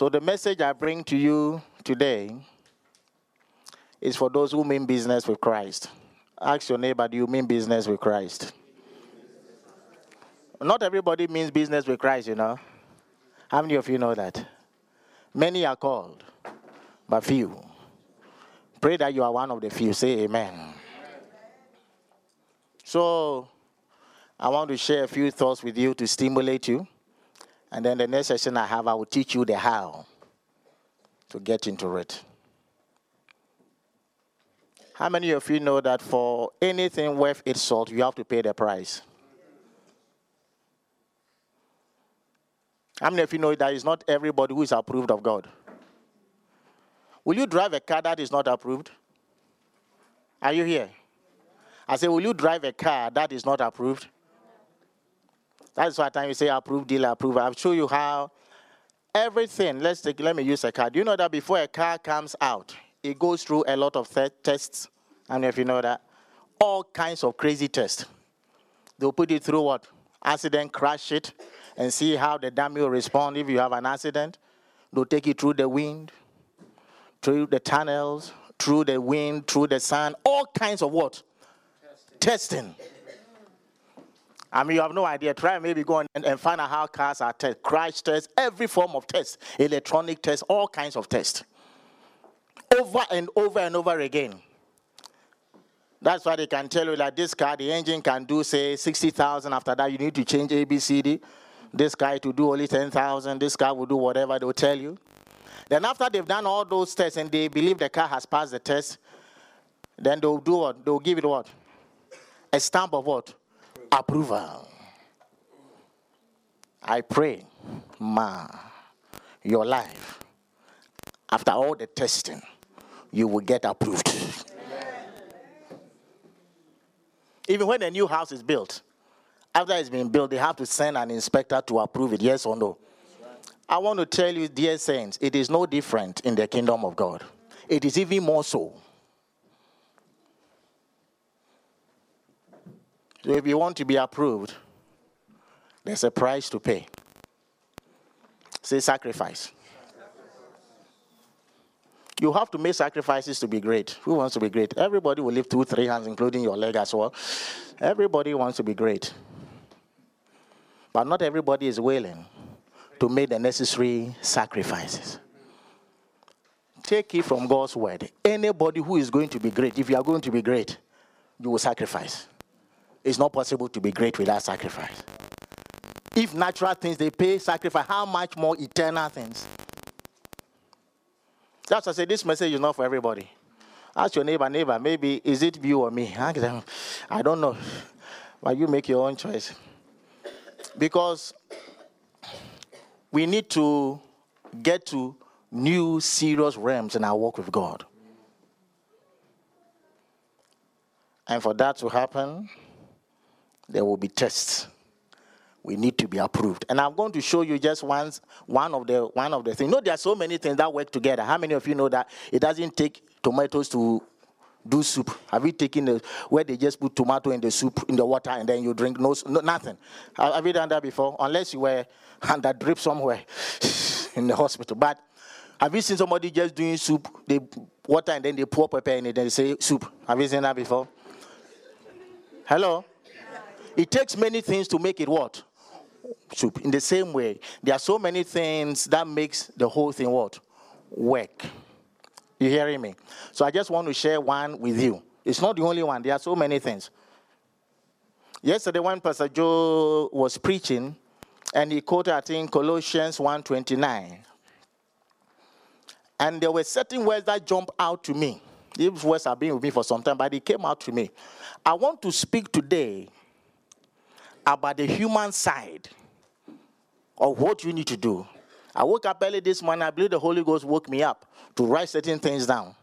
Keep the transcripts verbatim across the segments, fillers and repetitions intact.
So the message I bring to you today is for those who mean business with Christ. Ask your neighbor, do you mean business with Christ? Not everybody means business with Christ, you know. How many of you know that? Many are called, but few. Pray that you are one of the few. Say amen. Amen. So, I want to share a few thoughts with you to stimulate you. And then the next session I have, I will teach you the how to get into it. How many of you know that for anything worth its salt, you have to pay the price? How many of you know that it's not everybody who is approved of God? Will you drive a car that is not approved? Are you here? I say, will you drive a car that is not approved? That's why time you say approved, dealer, approved. I'll show you how everything, let's take, let me use a car. Do you know that before a car comes out, it goes through a lot of th- tests? I don't know if you know that. All kinds of crazy tests. They'll put it through what? Accident, crash it, and see how the dummy will respond if you have an accident. They'll take it through the wind, through the tunnels, through the wind, through the sun, all kinds of what? Testing. Testing. I mean, you have no idea. Try maybe go and, and find out how cars are tested. Crash tests, every form of test, electronic tests, all kinds of tests. Over and over and over again. That's why they can tell you that this car, the engine can do, say, sixty thousand. After that, you need to change A, B, C, D. This car to do only ten thousand. This car will do whatever they'll tell you. Then after they've done all those tests and they believe the car has passed the test, then they'll do what? They'll give it what? A stamp of what? Approval. I pray, Ma, your life, after all the testing, you will get approved. Amen. Even when a new house is built, after it's been built, they have to send an inspector to approve it, yes or no? Right. I want to tell you, dear saints, it is no different in the kingdom of God. It is even more so. So if you want to be approved, there's a price to pay. Say sacrifice. You have to make sacrifices to be great. Who wants to be great? Everybody will lift two, three hands, including your leg as well. Everybody wants to be great. But not everybody is willing to make the necessary sacrifices. Take it from God's word. Anybody who is going to be great, if you are going to be great, you will sacrifice. It's not possible to be great without sacrifice. If natural things, they pay sacrifice, how much more eternal things? That's why I say this message is not for everybody. Ask your neighbor, neighbor, maybe is it you or me? Ask them, I don't know. But you make your own choice. Because we need to get to new serious realms in our walk with God. And for that to happen, there will be tests. We need to be approved. And I'm going to show you just once one of the one of the things. You know, there are so many things that work together. How many of you know that it doesn't take tomatoes to do soup? Have you taken the where they just put tomato in the soup in the water and then you drink no, no nothing? Have you done that before? Unless you were under drip somewhere in the hospital. But have you seen somebody just doing soup, they water and then they pour pepper in it and they say soup? Have you seen that before? Hello? It takes many things to make it what? Soup. In the same way, there are so many things that makes the whole thing what? Work. You hearing me? So I just want to share one with you. It's not the only one. There are so many things. Yesterday when Pastor Joe was preaching, and he quoted, I think, Colossians one twenty-nine. And there were certain words that jumped out to me. These words have been with me for some time, but they came out to me. I want to speak today about the human side of what you need to do. I woke up early this morning. I believe the Holy Ghost woke me up to write certain things down.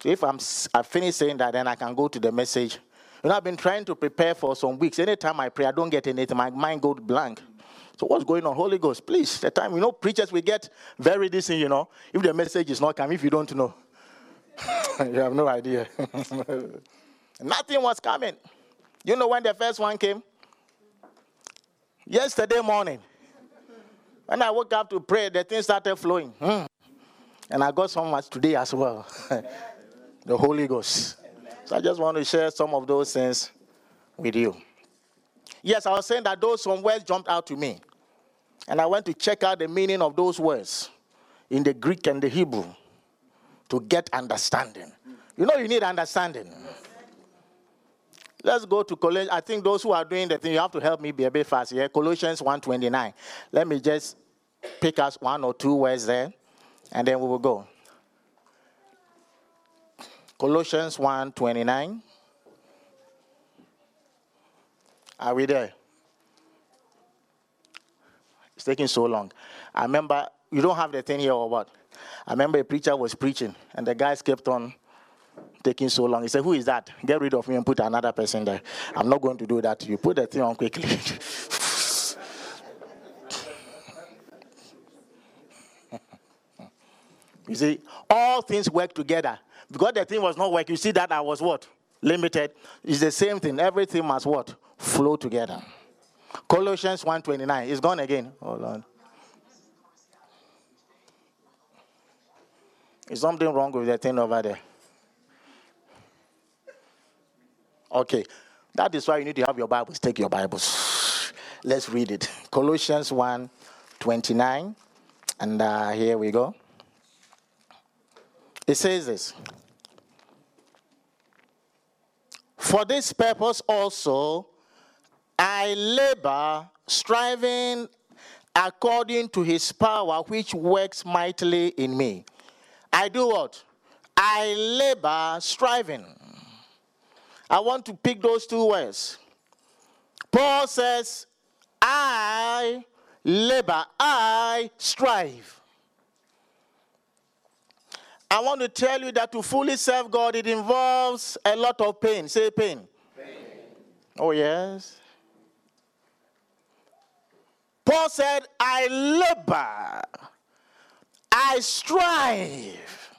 So if I'm I finish saying that, then I can go to the message. You know, I've been trying to prepare for some weeks. Anytime I pray, I don't get anything. My mind goes blank. So what's going on? Holy Ghost, please. The time, you know, preachers, we get very decent, you know. If the message is not coming, if you don't know, you have no idea. Nothing was coming. You know when the first one came? Yesterday morning, When I woke up to pray, the thing started flowing. Mm. And I got so much today as well. The Holy Ghost. Amen. So I just want to share some of those things with you. Yes, I was saying that those some words jumped out to me. And I went to check out the meaning of those words in the Greek and the Hebrew to get understanding. You know you need understanding. Let's go to Colossians. I think those who are doing the thing, you have to help me be a bit fast here. Yeah? Colossians one twenty-nine. Let me just pick us one or two words there, and then we will go. Colossians one twenty-nine. Are we there? It's taking so long. I remember, you don't have the thing here or what? I remember a preacher was preaching, and the guys kept on taking so long. He said, who is that? Get rid of me and put another person there. I'm not going to do that to you. Put the thing on quickly. You see, all things work together. Because the thing was not working, you see that I was what? Limited. It's the same thing. Everything must what? Flow together. Colossians one twenty-nine. It's gone again. Hold on. Is something wrong with the thing over there? Okay, that is why you need to have your Bibles. Take your Bibles. Let's read it. Colossians one twenty-nine. And uh, here we go. It says this. For this purpose also, I labor, striving according to his power, which works mightily in me. I do what? I labor, striving. I want to pick those two words. Paul says, I labor, I strive. I want to tell you that to fully serve God, it involves a lot of pain. Say pain. Pain. Oh, yes. Paul said, I labor, I strive.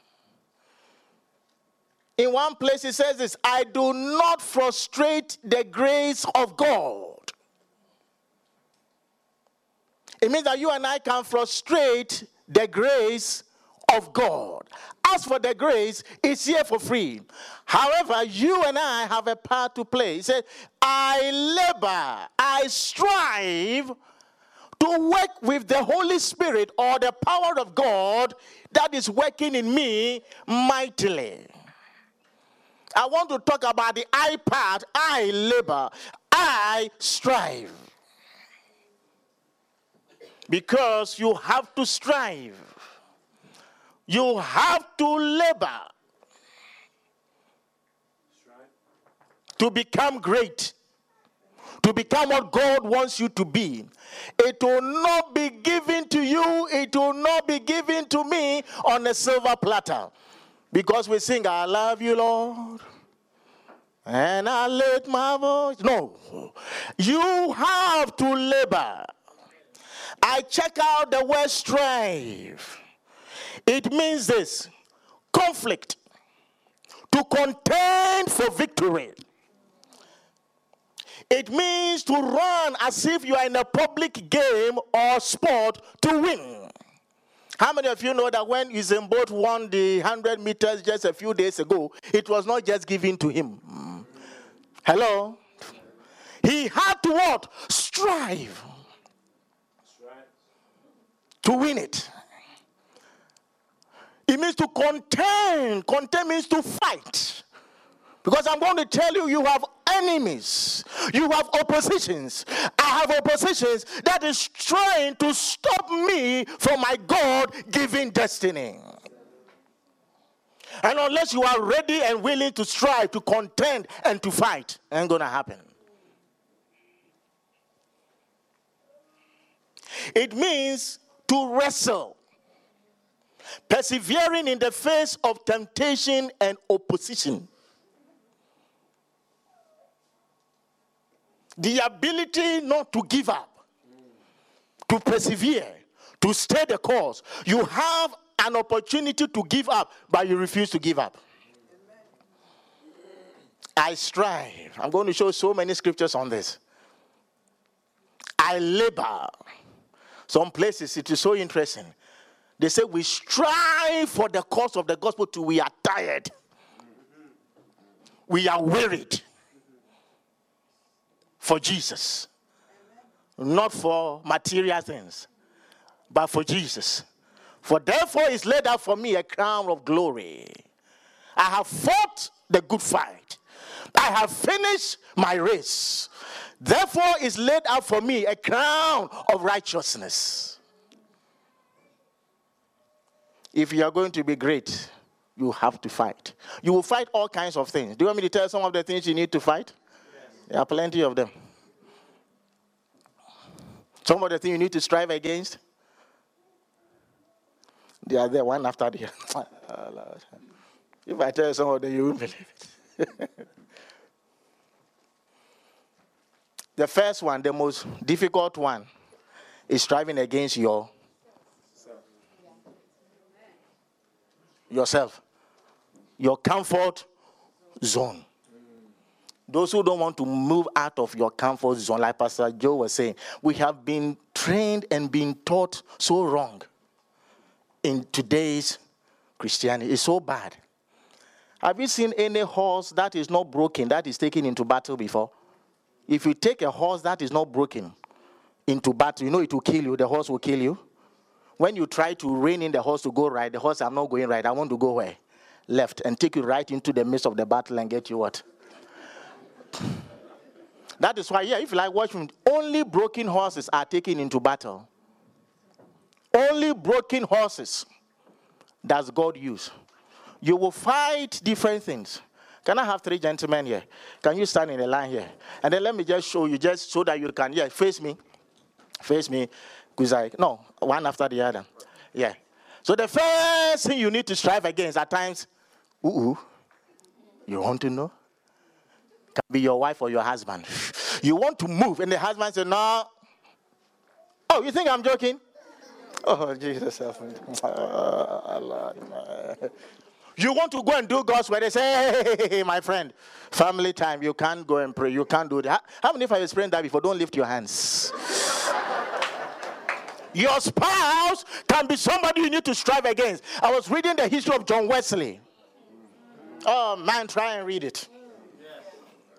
In one place he says this, I do not frustrate the grace of God. It means that you and I can frustrate the grace of God. As for the grace, it's here for free. However, you and I have a part to play. He said, I labor, I strive to work with the Holy Spirit or the power of God that is working in me mightily. I want to talk about the I part. I labor, I strive. Because you have to strive. You have to labor to become great, to become what God wants you to be. It will not be given to you, it will not be given to me on a silver platter. Because we sing, I love you, Lord, and I lift my voice. No, you have to labor. I check out the word strive. It means this, conflict, to contend for victory. It means to run as if you are in a public game or sport to win. How many of you know that when Usain Bolt won the one hundred meters just a few days ago, it was not just given to him? Mm. Hello? He had to what? Strive. Right. To win it. It means to contend. Contend means to fight. Because I'm going to tell you, you have enemies. You have oppositions. I have oppositions that is trying to stop me from my God-given destiny. And unless you are ready and willing to strive, to contend, and to fight, it ain't going to happen. It means to wrestle. Persevering in the face of temptation and opposition. The ability not to give up, to persevere, to stay the course. You have an opportunity to give up, but you refuse to give up. I strive. I'm going to show so many scriptures on this. I labor. Some places it is so interesting. They say we strive for the cause of the gospel till we are tired. We are wearied for Jesus. Not for material things, but for Jesus. For therefore is laid up for me a crown of glory. I have fought the good fight. I have finished my race. Therefore is laid up for me a crown of righteousness. If you are going to be great, you have to fight. You will fight all kinds of things. Do you want me to tell some of the things you need to fight? Yes. There are plenty of them. Some of the things you need to strive against, they are there one after the other. Oh, Lord. If I tell you some of them, you won't believe it. The first one, the most difficult one, is striving against your yourself, your comfort zone. Those who don't want to move out of your comfort zone, like Pastor Joe was saying, we have been trained and been taught so wrong in today's Christianity. It's so bad. Have you seen any horse that is not broken, that is taken into battle before? If you take a horse that is not broken into battle, you know it will kill you. The horse will kill you. When you try to rein in the horse to go right, the horse, I'm not going right. I want to go where? Left. And take you right into the midst of the battle and get you what? That is why, yeah, if you like watching, only broken horses are taken into battle. Only broken horses does God use. You will fight different things. Can I have three gentlemen here? Can you stand in a line here? And then let me just show you, just so that you can, yeah, face me. Face me. Because I, no, one after the other. Yeah. So the first thing you need to strive against at times, ooh, you want to know? Can be your wife or your husband. You want to move, and the husband says, no. Oh, you think I'm joking? Oh, Jesus. You want to go and do God's word. They say, hey, my friend, family time, you can't go and pray. You can't do that. How many of you have experienced that before? Don't lift your hands. Your spouse can be somebody you need to strive against. I was reading the history of John Wesley. Oh, man, try and read it.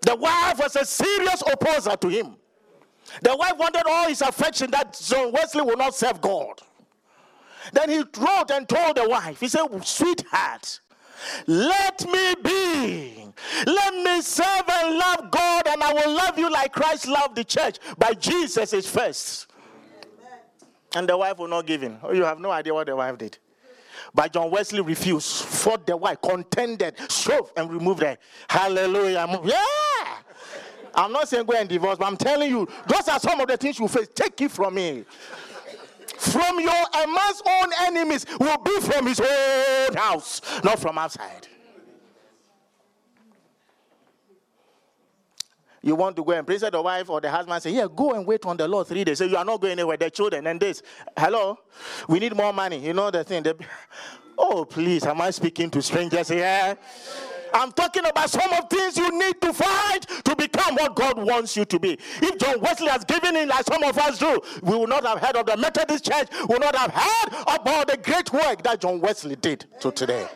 The wife was a serious opposer to him. The wife wanted all his affection that John Wesley would not serve God. Then he wrote and told the wife, he said, sweetheart, let me be. Let me serve and love God, and I will love you like Christ loved the church. But Jesus is first. Amen. And the wife will not give in. Oh, you have no idea what the wife did. But John Wesley refused, fought the wife, contended, strove, and removed her. Hallelujah. Yeah. I'm not saying go and divorce, but I'm telling you, those are some of the things you face. Take it from me. From your a man's own enemies will be from his own house, not from outside. You want to go and pray, the wife or the husband say, yeah, go and wait on the Lord three days. So you are not going anywhere, the children and this. Hello? We need more money. You know the thing. They... Oh, please, am I speaking to strangers here? I'm talking about some of things you need to fight to become what God wants you to be. If John Wesley has given in like some of us do, we will not have heard of the Methodist Church. We will not have heard about the great work that John Wesley did to today.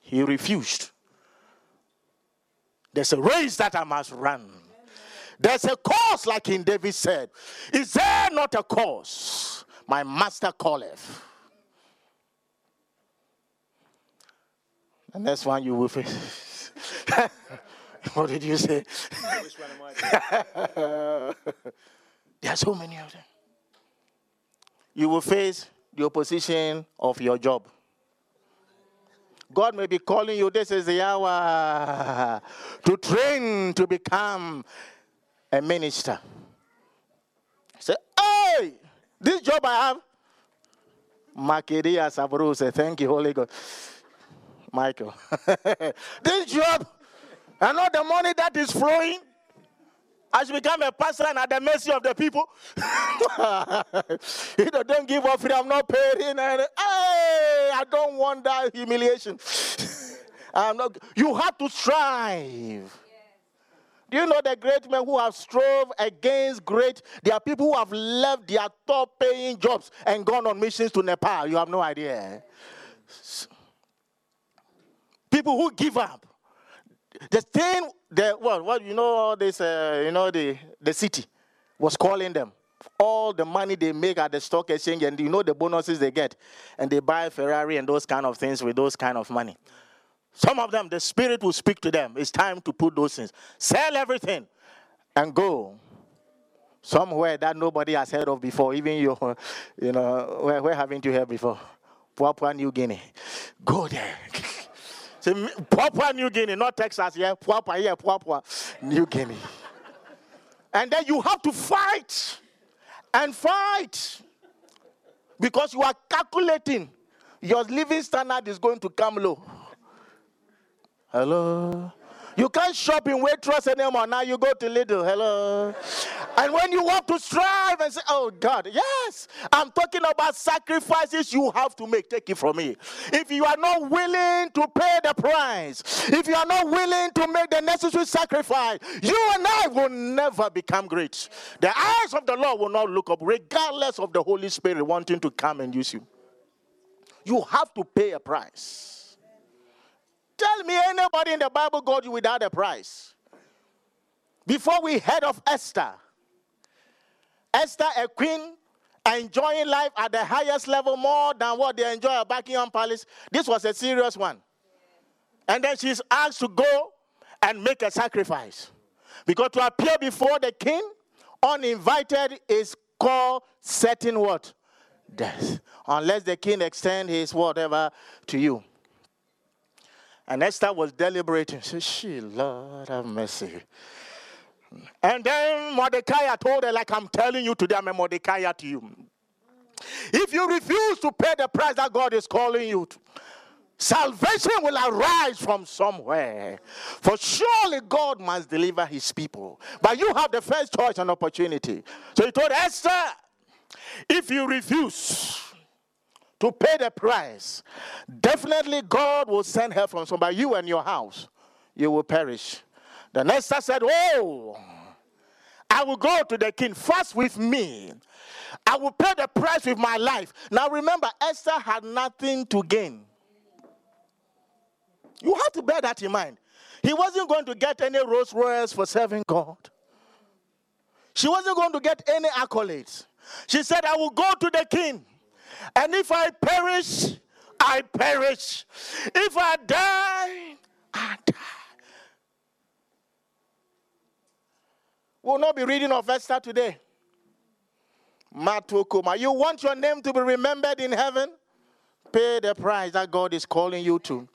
He refused. There's a race that I must run. There's a cause, like King David said. Is there not a cause? My master calleth. And that's one you will face. What did you say? Which one am I? There are so many of them. You will face the opposition of your job. God may be calling you, this is the hour to train to become a minister. Say, hey, this job I have. Makeria Sabru, say, thank you, Holy God. Michael. This job, and all the money that is flowing, I should become a pastor and at the mercy of the people. You know, don't give up, I'm not paid in. Hey, I don't want that humiliation. I'm not. You have to strive. Do you know the great men who have strove against great? There are people who have left their top-paying jobs and gone on missions to Nepal. You have no idea. People who give up. The thing, the well, well you know, all this, uh, you know, the the city was calling them. All the money they make at the stock exchange, and you know the bonuses they get, and they buy Ferrari and those kind of things with those kind of money. Some of them, the Spirit will speak to them. It's time to put those things. Sell everything and go somewhere that nobody has heard of before. Even you, you know, where, where haven't you heard before? Papua New Guinea. Go there. See, Papua New Guinea, not Texas. Yeah, Papua, yeah, Papua New Guinea. And then you have to fight and fight because you are calculating your living standard is going to come low. Hello. You can't shop in Waitrose anymore. Now you go to Lidl. Hello. And when you want to strive and say, oh, God, yes. I'm talking about sacrifices you have to make. Take it from me. If you are not willing to pay the price, if you are not willing to make the necessary sacrifice, you and I will never become great. The eyes of the Lord will not look up, regardless of the Holy Spirit wanting to come and use you. You have to pay a price. Tell me anybody in the Bible got you without a price. Before we heard of Esther, Esther, a queen, enjoying life at the highest level more than what they enjoy at Buckingham Palace. This was a serious one. And then she's asked to go and make a sacrifice. Because to appear before the king, uninvited, is called certain what? Death. Unless the king extend his whatever to you. And Esther was deliberating. She said, she, Lord have mercy. And then Mordecai told her, like I'm telling you today, I'm a Mordecai to you. If you refuse to pay the price that God is calling you to, salvation will arise from somewhere. For surely God must deliver his people. But you have the first choice and opportunity. So he told Esther, if you refuse to pay the price, definitely God will send help from somebody. You and your house, you will perish. Then Esther said, oh, I will go to the king. Fast with me. I will pay the price with my life. Now remember, Esther had nothing to gain. You have to bear that in mind. He wasn't going to get any Rolls Royce for serving God. She wasn't going to get any accolades. She said, I will go to the king. And if I perish, I perish. If I die, I die. We'll not be reading of Esther today. Matokoma. You want your name to be remembered in heaven? Pay the price that God is calling you to.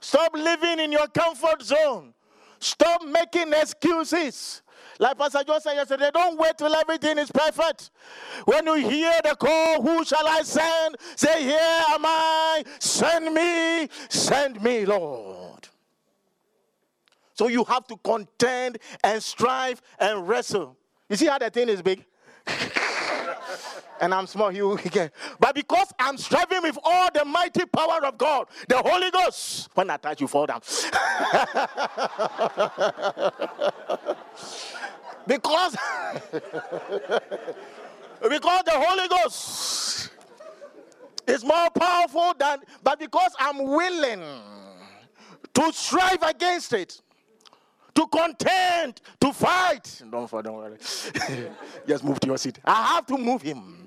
Stop living in your comfort zone. Stop making excuses. Like Pastor John said yesterday, don't wait till everything is perfect. When you hear the call, who shall I send? Say, here am I. Send me. Send me, Lord. So you have to contend and strive and wrestle. You see how the thing is big? And I'm small. You again. But because I'm striving with all the mighty power of God, the Holy Ghost, when I touch you, fall down. Because, because the Holy Ghost is more powerful than, but because I'm willing to strive against it, to contend, to fight. Don't fall, don't worry. Just move to your seat. I have to move him.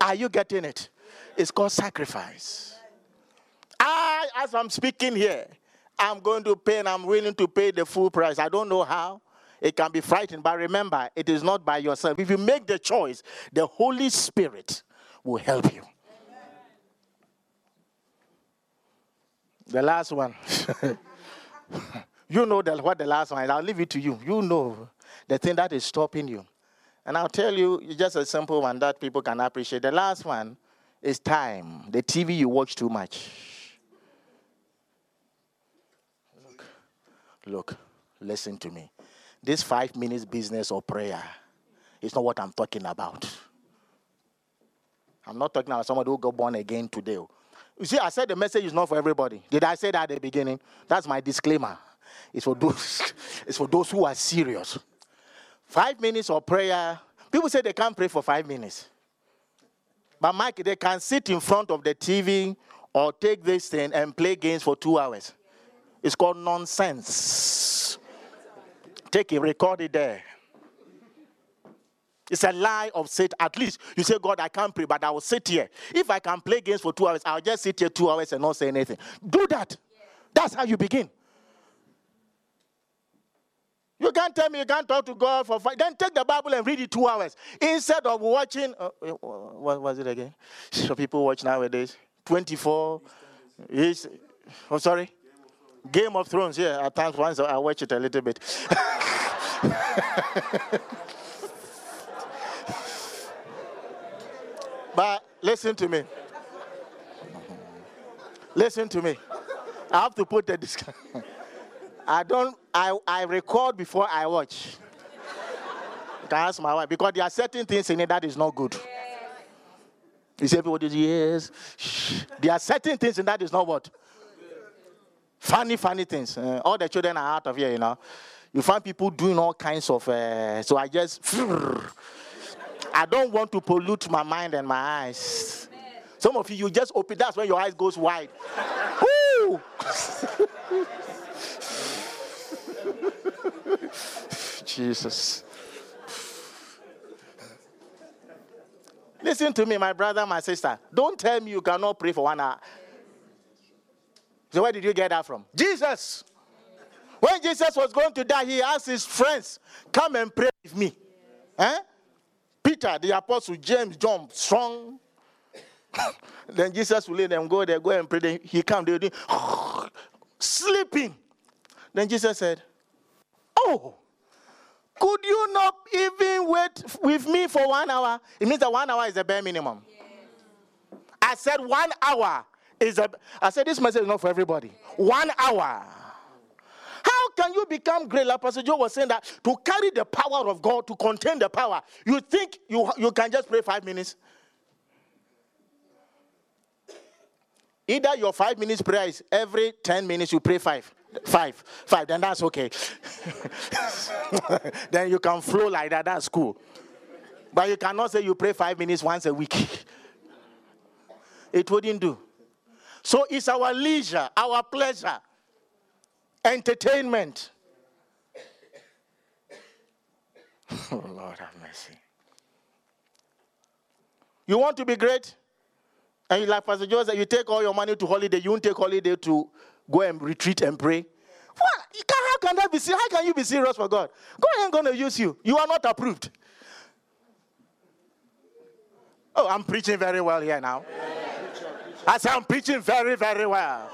Are you getting it? It's called sacrifice. I, as I'm speaking here, I'm going to pay and I'm willing to pay the full price. I don't know how. It can be frightening, but remember, it is not by yourself. If you make the choice, the Holy Spirit will help you. Amen. The last one. You know the, what the last one is. I'll leave it to you. You know the thing that is stopping you. And I'll tell you just a simple one that people can appreciate. The last one is time. The T V you watch too much. Look, look, listen to me. This five minutes business or prayer is not what I'm talking about. I'm not talking about somebody who got born again today. You see, I said the message is not for everybody. Did I say that at the beginning? That's my disclaimer. It's for those, it's for those who are serious. Five minutes of prayer. People say they can't pray for five minutes. But Mike, they can sit in front of the T V or take this thing and play games for two hours. It's called nonsense. Take it, record it there. It's a lie of Satan. At least you say, God, I can't pray, but I will sit here. If I can play games for two hours, I'll just sit here two hours and not say anything. Do that. Yeah. That's how you begin. You can't tell me you can't talk to God for five. Then take the Bible and read it two hours. Instead of watching, uh, what was it again? So people watch nowadays. twenty-four. Is, oh, sorry? Game of Thrones. Game of Thrones, yeah. At times once I watch it a little bit. But listen to me. Listen to me. I have to put a disclaimer. I don't, I, I record before I watch. You can ask my wife, because there are certain things in it that is not good. Yeah. You say, people do yes. Shh. There are certain things in that is not what? Funny, funny things. Uh, all the children are out of here, you know. You find people doing all kinds of, uh, so I just, I don't want to pollute my mind and my eyes. Amen. Some of you, you just open, that's when your eyes goes wide. Woo! Jesus. Listen to me, my brother, my sister. Don't tell me you cannot pray for one hour. So where did you get that from? Jesus. When Jesus was going to die, he asked his friends, come and pray with me. Huh? Peter, the apostle, James, John, strong. Then Jesus will let them go there, go and pray. Then he come, they do sleeping. Then Jesus said, oh, could you not even wait with me for one hour? It means that one hour is the bare minimum. Yeah. I said one hour is a... I said this message is not for everybody. Yeah. One hour. How can you become great? Like Pastor Joe was saying that to carry the power of God, to contain the power, you think you, you can just pray five minutes? Either your five minutes prayer is every ten minutes you pray five. Five. Five. Then that's okay. Then you can flow like that. That's cool. But you cannot say you pray five minutes once a week. It wouldn't do. So it's our leisure, our pleasure, entertainment. Oh, Lord have mercy. You want to be great? And you like Pastor Joseph, you take all your money to holiday. You won't take holiday to go and retreat and pray. What? You can, how can that be? How can you be serious for God? God ain't going to use you. You are not approved. Oh, I'm preaching very well here now. I say I'm preaching very, very well.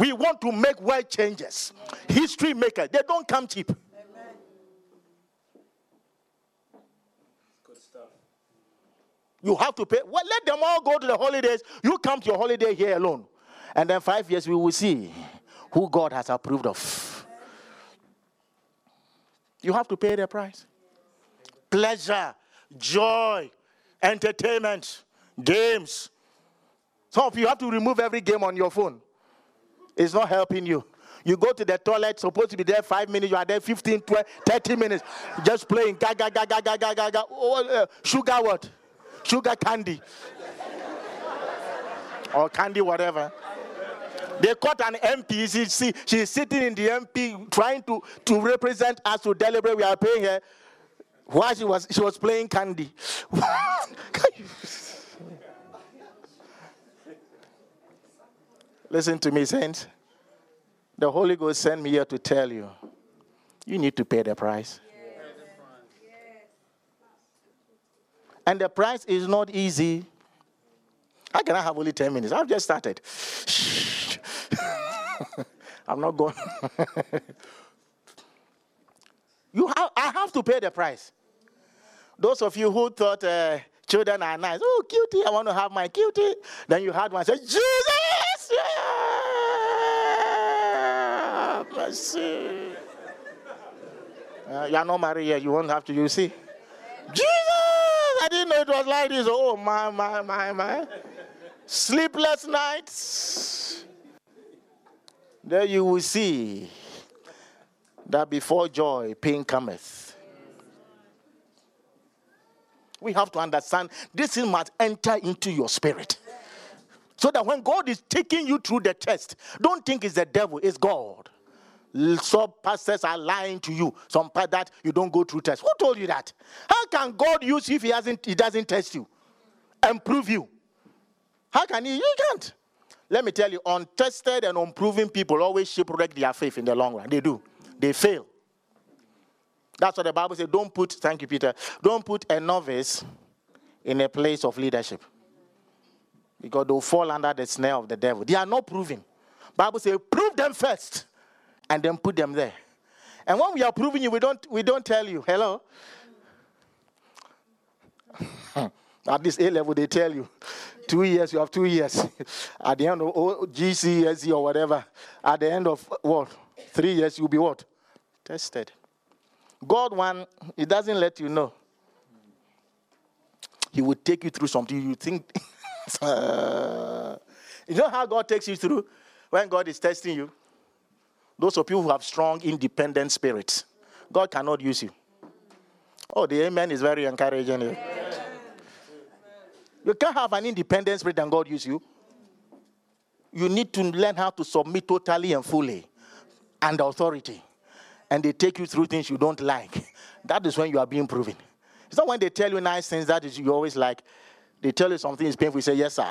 We want to make world changes. History makers. They don't come cheap. You have to pay. Well, let them all go to the holidays. You come to your holiday here alone. And then five years, we will see who God has approved of. You have to pay the price. Pleasure, joy, entertainment, games. Some of you have to remove every game on your phone. It's not helping you. You go to the toilet, supposed to be there five minutes, you are there fifteen, twenty, thirty minutes, just playing. Gaga, gaga, gaga, gaga. Oh, uh, sugar what? Sugar candy. Or candy, whatever. They caught an M P. She, she, she's sitting in the M P trying to, to represent us, to deliberate. We are paying her while she was she was playing candy. Listen to me, saints. The Holy Ghost sent me here to tell you, you need to pay the price. Yes. And the price is not easy. How can I have only ten minutes? I've just started. Shh. I'm not going. You have, I have to pay the price. Those of you who thought uh, children are nice, oh, cutie, I want to have my cutie. Then you had one say, Jesus! Yeah! Mercy. Uh, you are not married yet. You won't have to, you see. Jesus! I didn't know it was like this. Oh, my, my, my, my. Sleepless nights. There you will see that before joy, pain cometh. We have to understand this thing must enter into your spirit. So that when God is taking you through the test, don't think it's the devil, it's God. Some pastors are lying to you. Some part that you don't go through tests. Who told you that? How can God use you if he, hasn't, he doesn't test you and prove you? How can he? He can't. Let me tell you, untested and unproven people always shipwreck their faith in the long run. They do. They fail. That's what the Bible says. Don't put, thank you, Peter, don't put a novice in a place of leadership. Because they'll fall under the snare of the devil. They are not proven. Bible says, prove them first and then put them there. And when we are proving you, we don't, we don't tell you. Hello? At this A level, they tell you. Two years, you have two years. At the end of G C S E or whatever, at the end of what? Three years, you'll be what? Tested. God, one, he doesn't let you know. He will take you through something you think. uh, you know how God takes you through? When God is testing you, those of you who have strong, independent spirits, God cannot use you. Oh, the amen is very encouraging. Yeah. Yeah. You can't have an independent spirit and God use you. You need to learn how to submit totally and fully under authority. And they take you through things you don't like. That is when you are being proven. It's not when they tell you nice things that is you always like. They tell you something is painful. You say, yes, sir.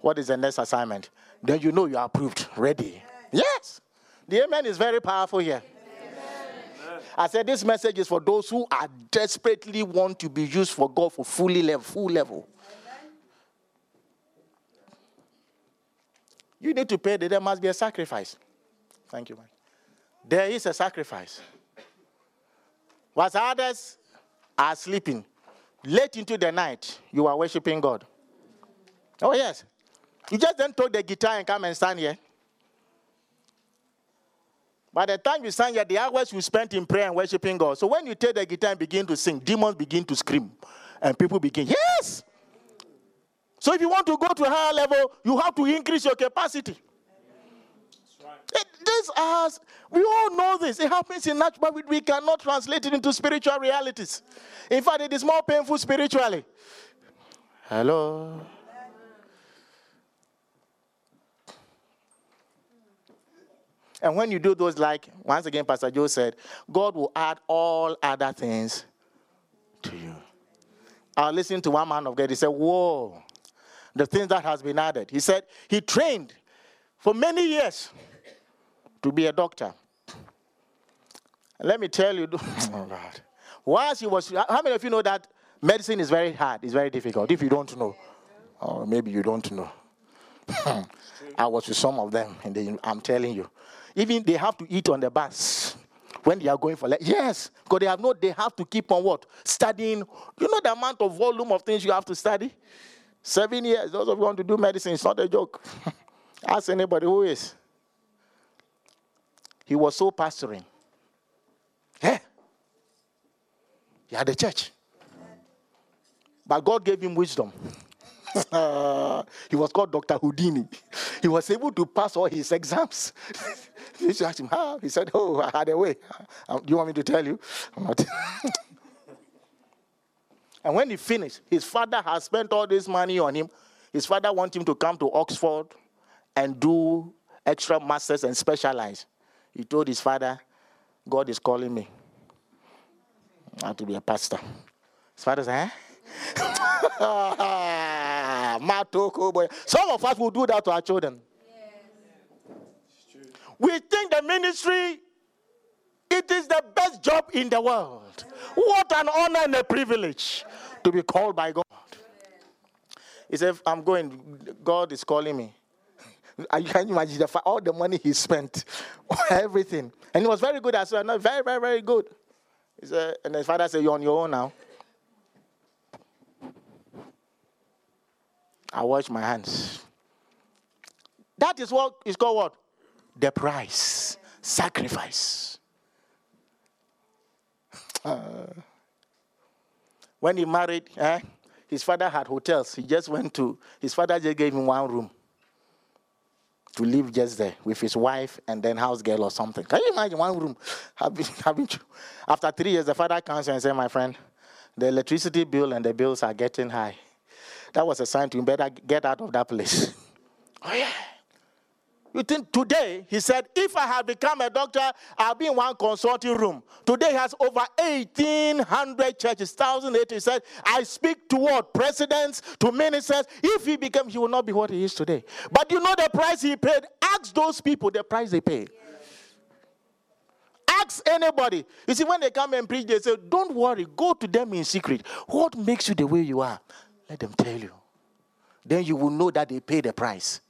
What is the next assignment? Then you know you are approved. Ready. Yes. Yes. The amen is very powerful here. Amen. I said this message is for those who are desperately want to be used for God for fully level, full level. Amen. You need to pay that there must be a sacrifice. Thank you, man. There is a sacrifice. Whilst others are sleeping, late into the night, you are worshiping God. Oh, yes. You just don't take the guitar and come and stand here. By the time you stand here, the hours you spent in prayer and worshiping God. So when you take the guitar and begin to sing, demons begin to scream. And people begin, yes! So if you want to go to a higher level, you have to increase your capacity. It, this has, we all know this. It happens in natural, but we cannot translate it into spiritual realities. In fact, it is more painful spiritually. Hello. And when you do those, like, once again, Pastor Joe said, God will add all other things to you. I listened to one man of God. He said, whoa, the things that has been added. He said he trained for many years to be a doctor. And let me tell you, oh God. Whilst he was, how many of you know that medicine is very hard? It's very difficult. If you don't know, or maybe you don't know. I was with some of them, and they, I'm telling you, even they have to eat on the bus when they are going for like, yes, because they have no, they have to keep on what? Studying. You know the amount of volume of things you have to study? Seven years. Those of you want to do medicine, it's not a joke. Ask anybody who is. He was so pastoring. Yeah. He had a church. But God gave him wisdom. Uh, he was called Doctor Houdini. He was able to pass all his exams. You used to ask him, how? He said, oh, I had a way. Do you want me to tell you? I'm not. And when he finished, his father has spent all this money on him. His father wants him to come to Oxford and do extra masters and specialize. He told his father, God is calling me. I have to be a pastor. His father said, eh? Some of us will do that to our children. Yes. We think the ministry, it is the best job in the world. What an honor and a privilege to be called by God. He said, I'm going, God is calling me. I can imagine all the money he spent, everything. And he was very good as well. No, very, very, very good. He said, and his father said, you're on your own now. I wash my hands. That is what is called what? The price. Sacrifice. Uh, when he married, eh, his father had hotels. He just went to, his father just gave him one room. to live just there with his wife and then house girl or something. Can you imagine one room? After three years, the father comes and says, my friend, the electricity bill and the bills are getting high. That was a sign to him, better get out of that place. Oh, yeah. You think today, he said, if I had become a doctor, I'll be in one consulting room. Today, he has over eighteen hundred churches, one thousand eighty. He said, I speak to what? Presidents, to ministers. If he became, he will not be what he is today. But you know the price he paid? Ask those people the price they paid. Yes. Ask anybody. You see, when they come and preach, they say, don't worry, go to them in secret. What makes you the way you are? Let them tell you. Then you will know that they paid the price.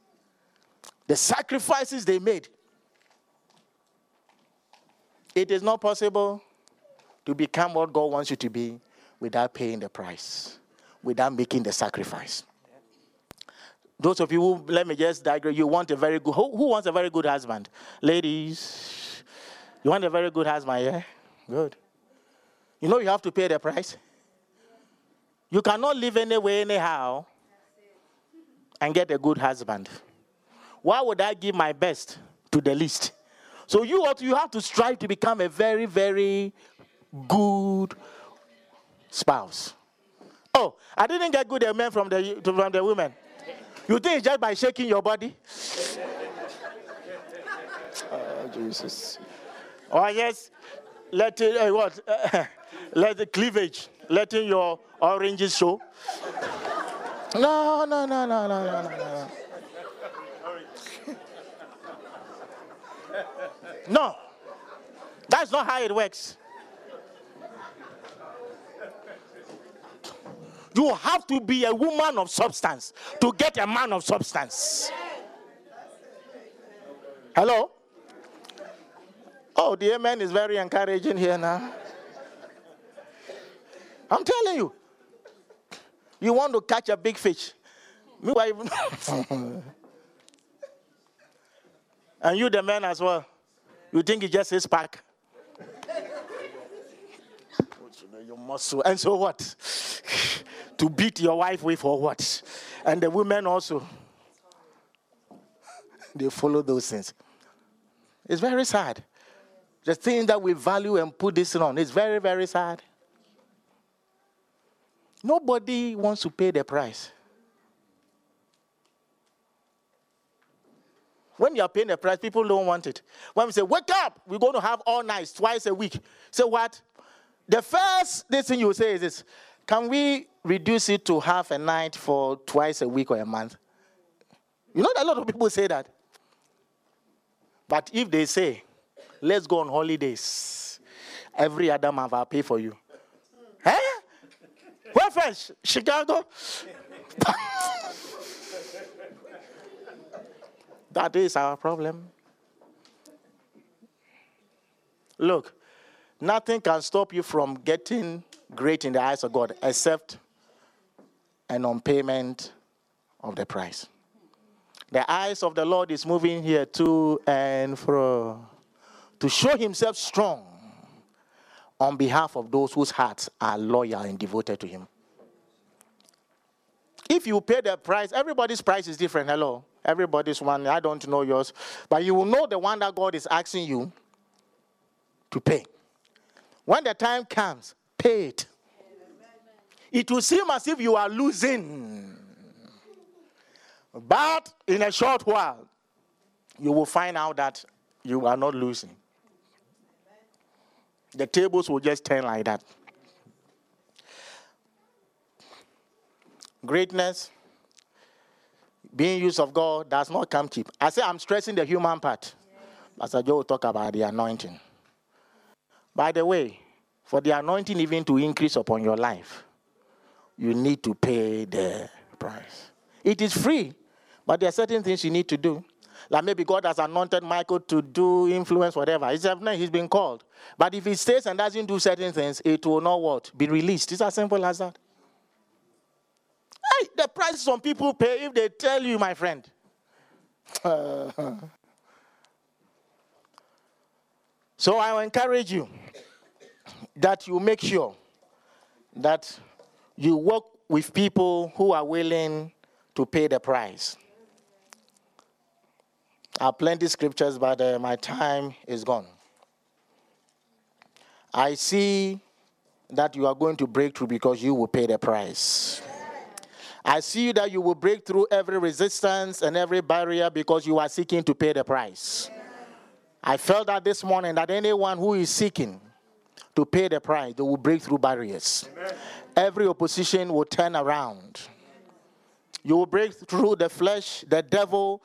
The sacrifices they made. It is not possible to become what God wants you to be without paying the price, without making the sacrifice. Those of you who, let me just digress, you want a very good, who, who wants a very good husband? Ladies, you want a very good husband, yeah? Good. You know you have to pay the price. You cannot live any way, anyhow, and get a good husband. Why would I give my best to the least? So you ought to, you have to strive to become a very, very good spouse. Oh, I didn't get good at men from the from the women. You think it's just by shaking your body? Oh, Jesus. Oh, yes. Let it, uh, what? Uh, let the cleavage, letting your oranges show. No, no, no, no, no, no, no, no. No, that's not how it works. You have to be a woman of substance to get a man of substance. Hello? Oh, the amen is very encouraging here now. I'm telling you, you want to catch a big fish. And you the man as well. You think it's just his pack? Your muscle. And so what? To beat your wife with or what? And the women also. They follow those things. It's very sad. The thing that we value and put this on, it's very, very sad. Nobody wants to pay the price. When you are paying the price, people don't want it. When we say, wake up, we're going to have all nights, twice a week. Say what? The first thing you say is this, can we reduce it to half a night for twice a week or a month? You know, a lot of people say that. But if they say, let's go on holidays, every other month I'll pay for you. Huh? Where first? Chicago? That is our problem. Look, nothing can stop you from getting great in the eyes of God except an unpayment of the price. The eyes of the Lord is moving here to and fro to show himself strong on behalf of those whose hearts are loyal and devoted to him. If you pay the price, everybody's price is different. Hello. Everybody's one. I don't know yours. But you will know the one that God is asking you to pay. When the time comes, pay it. It will seem as if you are losing. But in a short while, you will find out that you are not losing. The tables will just turn like that. Greatness, being used of God, does not come cheap. I say I'm stressing the human part. Pastor Joe will talk about the anointing. By the way, for the anointing even to increase upon your life, you need to pay the price. It is free, but there are certain things you need to do. Like maybe God has anointed Michael to do influence, whatever. He's, he's been called. But if he stays and doesn't do certain things, it will not what? Be released. It's as simple as that. The price some people pay if they tell you, my friend. So I encourage you that you make sure that you work with people who are willing to pay the price. I have plenty of scriptures, but uh, my time is gone. I see that you are going to break through because you will pay the price. I see that you will break through every resistance and every barrier because you are seeking to pay the price. I felt that this morning that anyone who is seeking to pay the price, they will break through barriers. Amen. Every opposition will turn around. You will break through the flesh, the devil,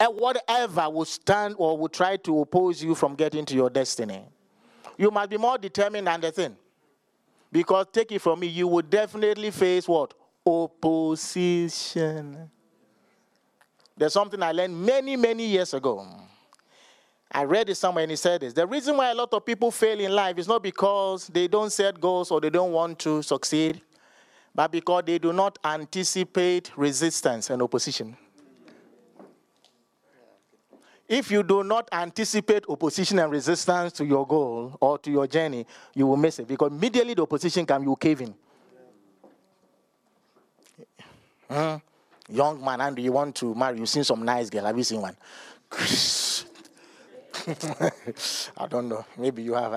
whatever will stand or will try to oppose you from getting to your destiny. You must be more determined than the thing. Because take it from me, you will definitely face what? Opposition. There's something I learned many, many years ago. I read it somewhere and it said this. The reason why a lot of people fail in life is not because they don't set goals or they don't want to succeed, but because they do not anticipate resistance and opposition. If you do not anticipate opposition and resistance to your goal or to your journey, you will miss it. Because immediately the opposition comes, you will cave in. Mm, young man, and you want to marry, you've seen some nice girl. Have you seen one? I don't know. Maybe you have.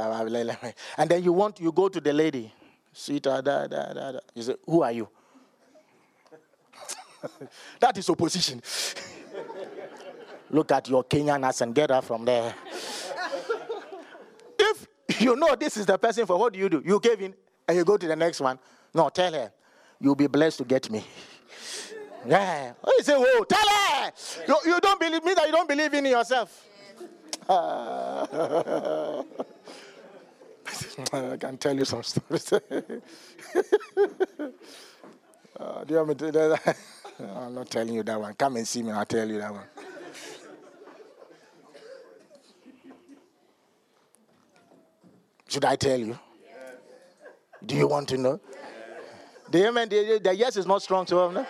And then you want, you go to the lady. Sweetheart, da, da, da, da. You say, who are you? That is opposition. Look at your Kenyan ass and get her from there. If you know this is the person for, what do you do? You give in and you go to the next one. No, tell her. You'll be blessed to get me. Yeah. You say, whoa, tell her. You, you don't believe me, that you don't believe in yourself. Uh, I can tell you some stories. uh, do you want me to do that? I'm not telling you that one. Come and see me, I'll tell you that one. Should I tell you? Yes. Do you want to know? Yes. The amen, the, the yes is not strong to them, no? Yes.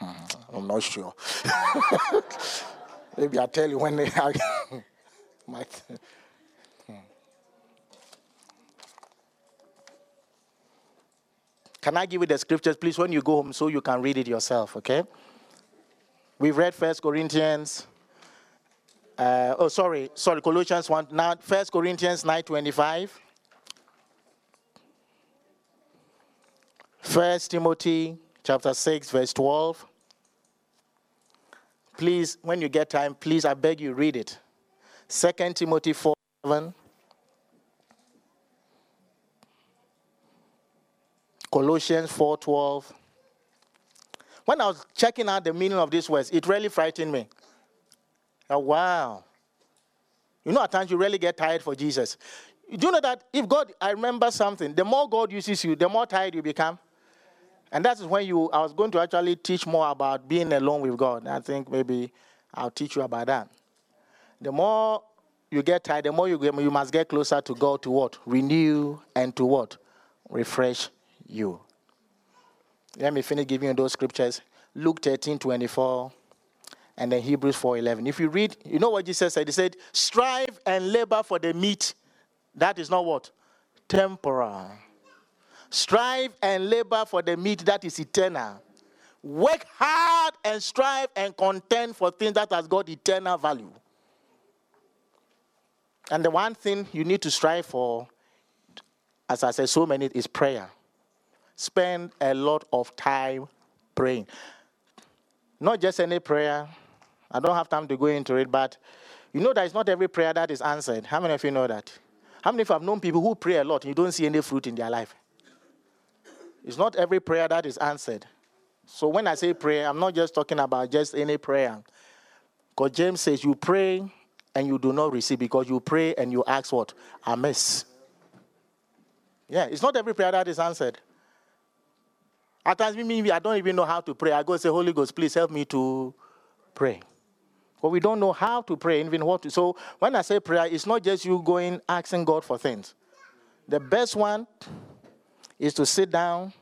Hmm, I'm not sure. Maybe I'll tell you when they are. My th- hmm. Can I give you the scriptures, please, when you go home so you can read it yourself, okay? We've read First Corinthians... Uh, oh, sorry, sorry, Colossians one, now First Corinthians nine twenty-five. First Timothy chapter six, verse twelve. Please, when you get time, please, I beg you, read it. Second Timothy four, seven. Colossians four, twelve. When I was checking out the meaning of these words, it really frightened me. Oh, wow. You know, at times you really get tired for Jesus. Do you know that if God, I remember something, the more God uses you, the more tired you become. And that is when you, I was going to actually teach more about being alone with God. I think maybe I'll teach you about that. The more you get tired, the more you get, you must get closer to God to what? Renew and to what? Refresh you. Let me finish giving you those scriptures. Luke thirteen twenty-four. And then Hebrews four eleven. If you read, you know what Jesus said? He said, strive and labor for the meat. That is not what? Temporal. Strive and labor for the meat that is eternal. Work hard and strive and contend for things that has got eternal value. And the one thing you need to strive for, as I said, so many, is prayer. Spend a lot of time praying. Not just any prayer. I don't have time to go into it, but you know that it's not every prayer that is answered. How many of you know that? How many of you have known people who pray a lot and you don't see any fruit in their life? It's not every prayer that is answered. So when I say prayer, I'm not just talking about just any prayer. Because James says you pray and you do not receive because you pray and you ask what? Amiss. Yeah, it's not every prayer that is answered. At times, me, I don't even know how to pray. I go say, Holy Ghost, please help me to pray. But we don't know how to pray, even what to. So when I say prayer, it's not just you going asking God for things. The best one is to sit down,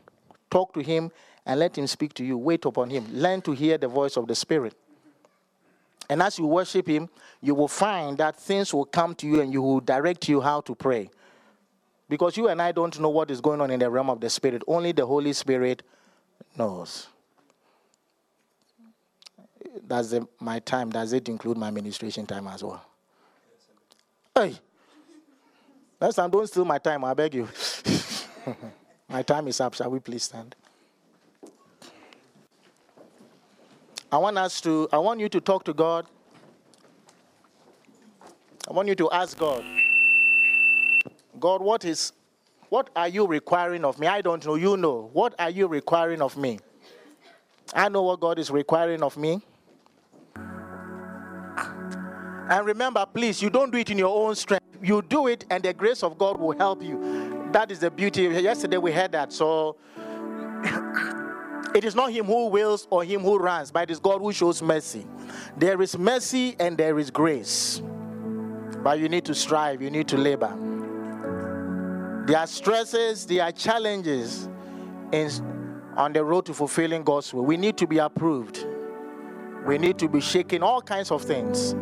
talk to Him, and let Him speak to you. Wait upon Him. Learn to hear the voice of the Spirit. And as you worship Him, you will find that things will come to you and you will direct you how to pray. Because you and I don't know what is going on in the realm of the Spirit. Only the Holy Spirit knows. that's the, my time, does it include my ministration time as well? Hey, next time, don't steal my time, I beg you. My time is up. Shall we please stand? I want us to, I want you to talk to God. I want you to ask God, God, what is, what are you requiring of me? I don't know. You know. What are you requiring of me? I know what God is requiring of me. And remember, please, you don't do it in your own strength. You do it, and the grace of God will help you. That is the beauty. Yesterday we heard that. So it is not him who wills or him who runs, but it is God who shows mercy. There is mercy and there is grace. But you need to strive. You need to labor. There are stresses. There are challenges in, on the road to fulfilling God's will. We need to be approved. We need to be shaken. All kinds of things.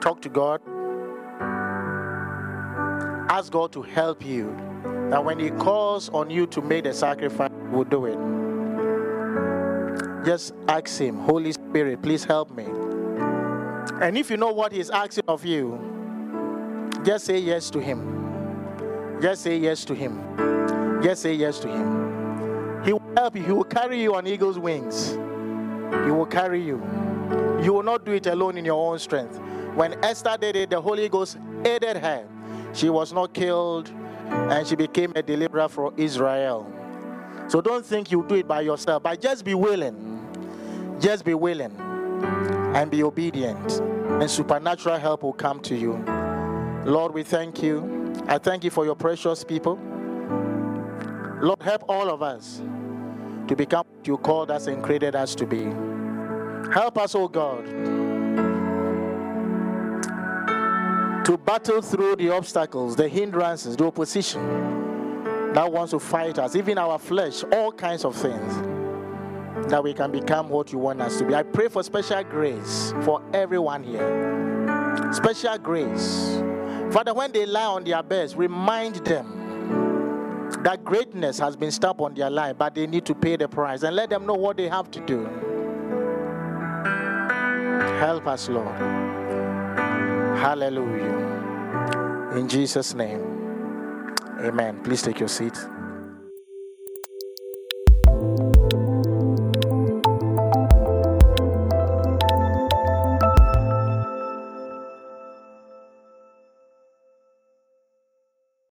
Talk to God. Ask God to help you. That when He calls on you to make the sacrifice, you will do it. Just ask Him, Holy Spirit, please help me. And if you know what He's asking of you, just say yes to Him. Just say yes to Him. Just say yes to Him. He will help you. He will carry you on eagle's wings. He will carry you. You will not do it alone in your own strength. When Esther did it, the Holy Ghost aided her. She was not killed, and she became a deliverer for Israel. So don't think you do it by yourself, but just be willing. Just be willing and be obedient, and supernatural help will come to you. Lord, we thank you. I thank you for your precious people. Lord, help all of us to become what you called us and created us to be. Help us, oh God, to battle through the obstacles, the hindrances, the opposition that wants to fight us, even our flesh, all kinds of things, that we can become what you want us to be. I pray for special grace for everyone here. Special grace. Father, when they lie on their beds, remind them that greatness has been stamped on their life, but they need to pay the price, and let them know what they have to do. Help us, Lord. Hallelujah. In Jesus' name. Amen. Please take your seat.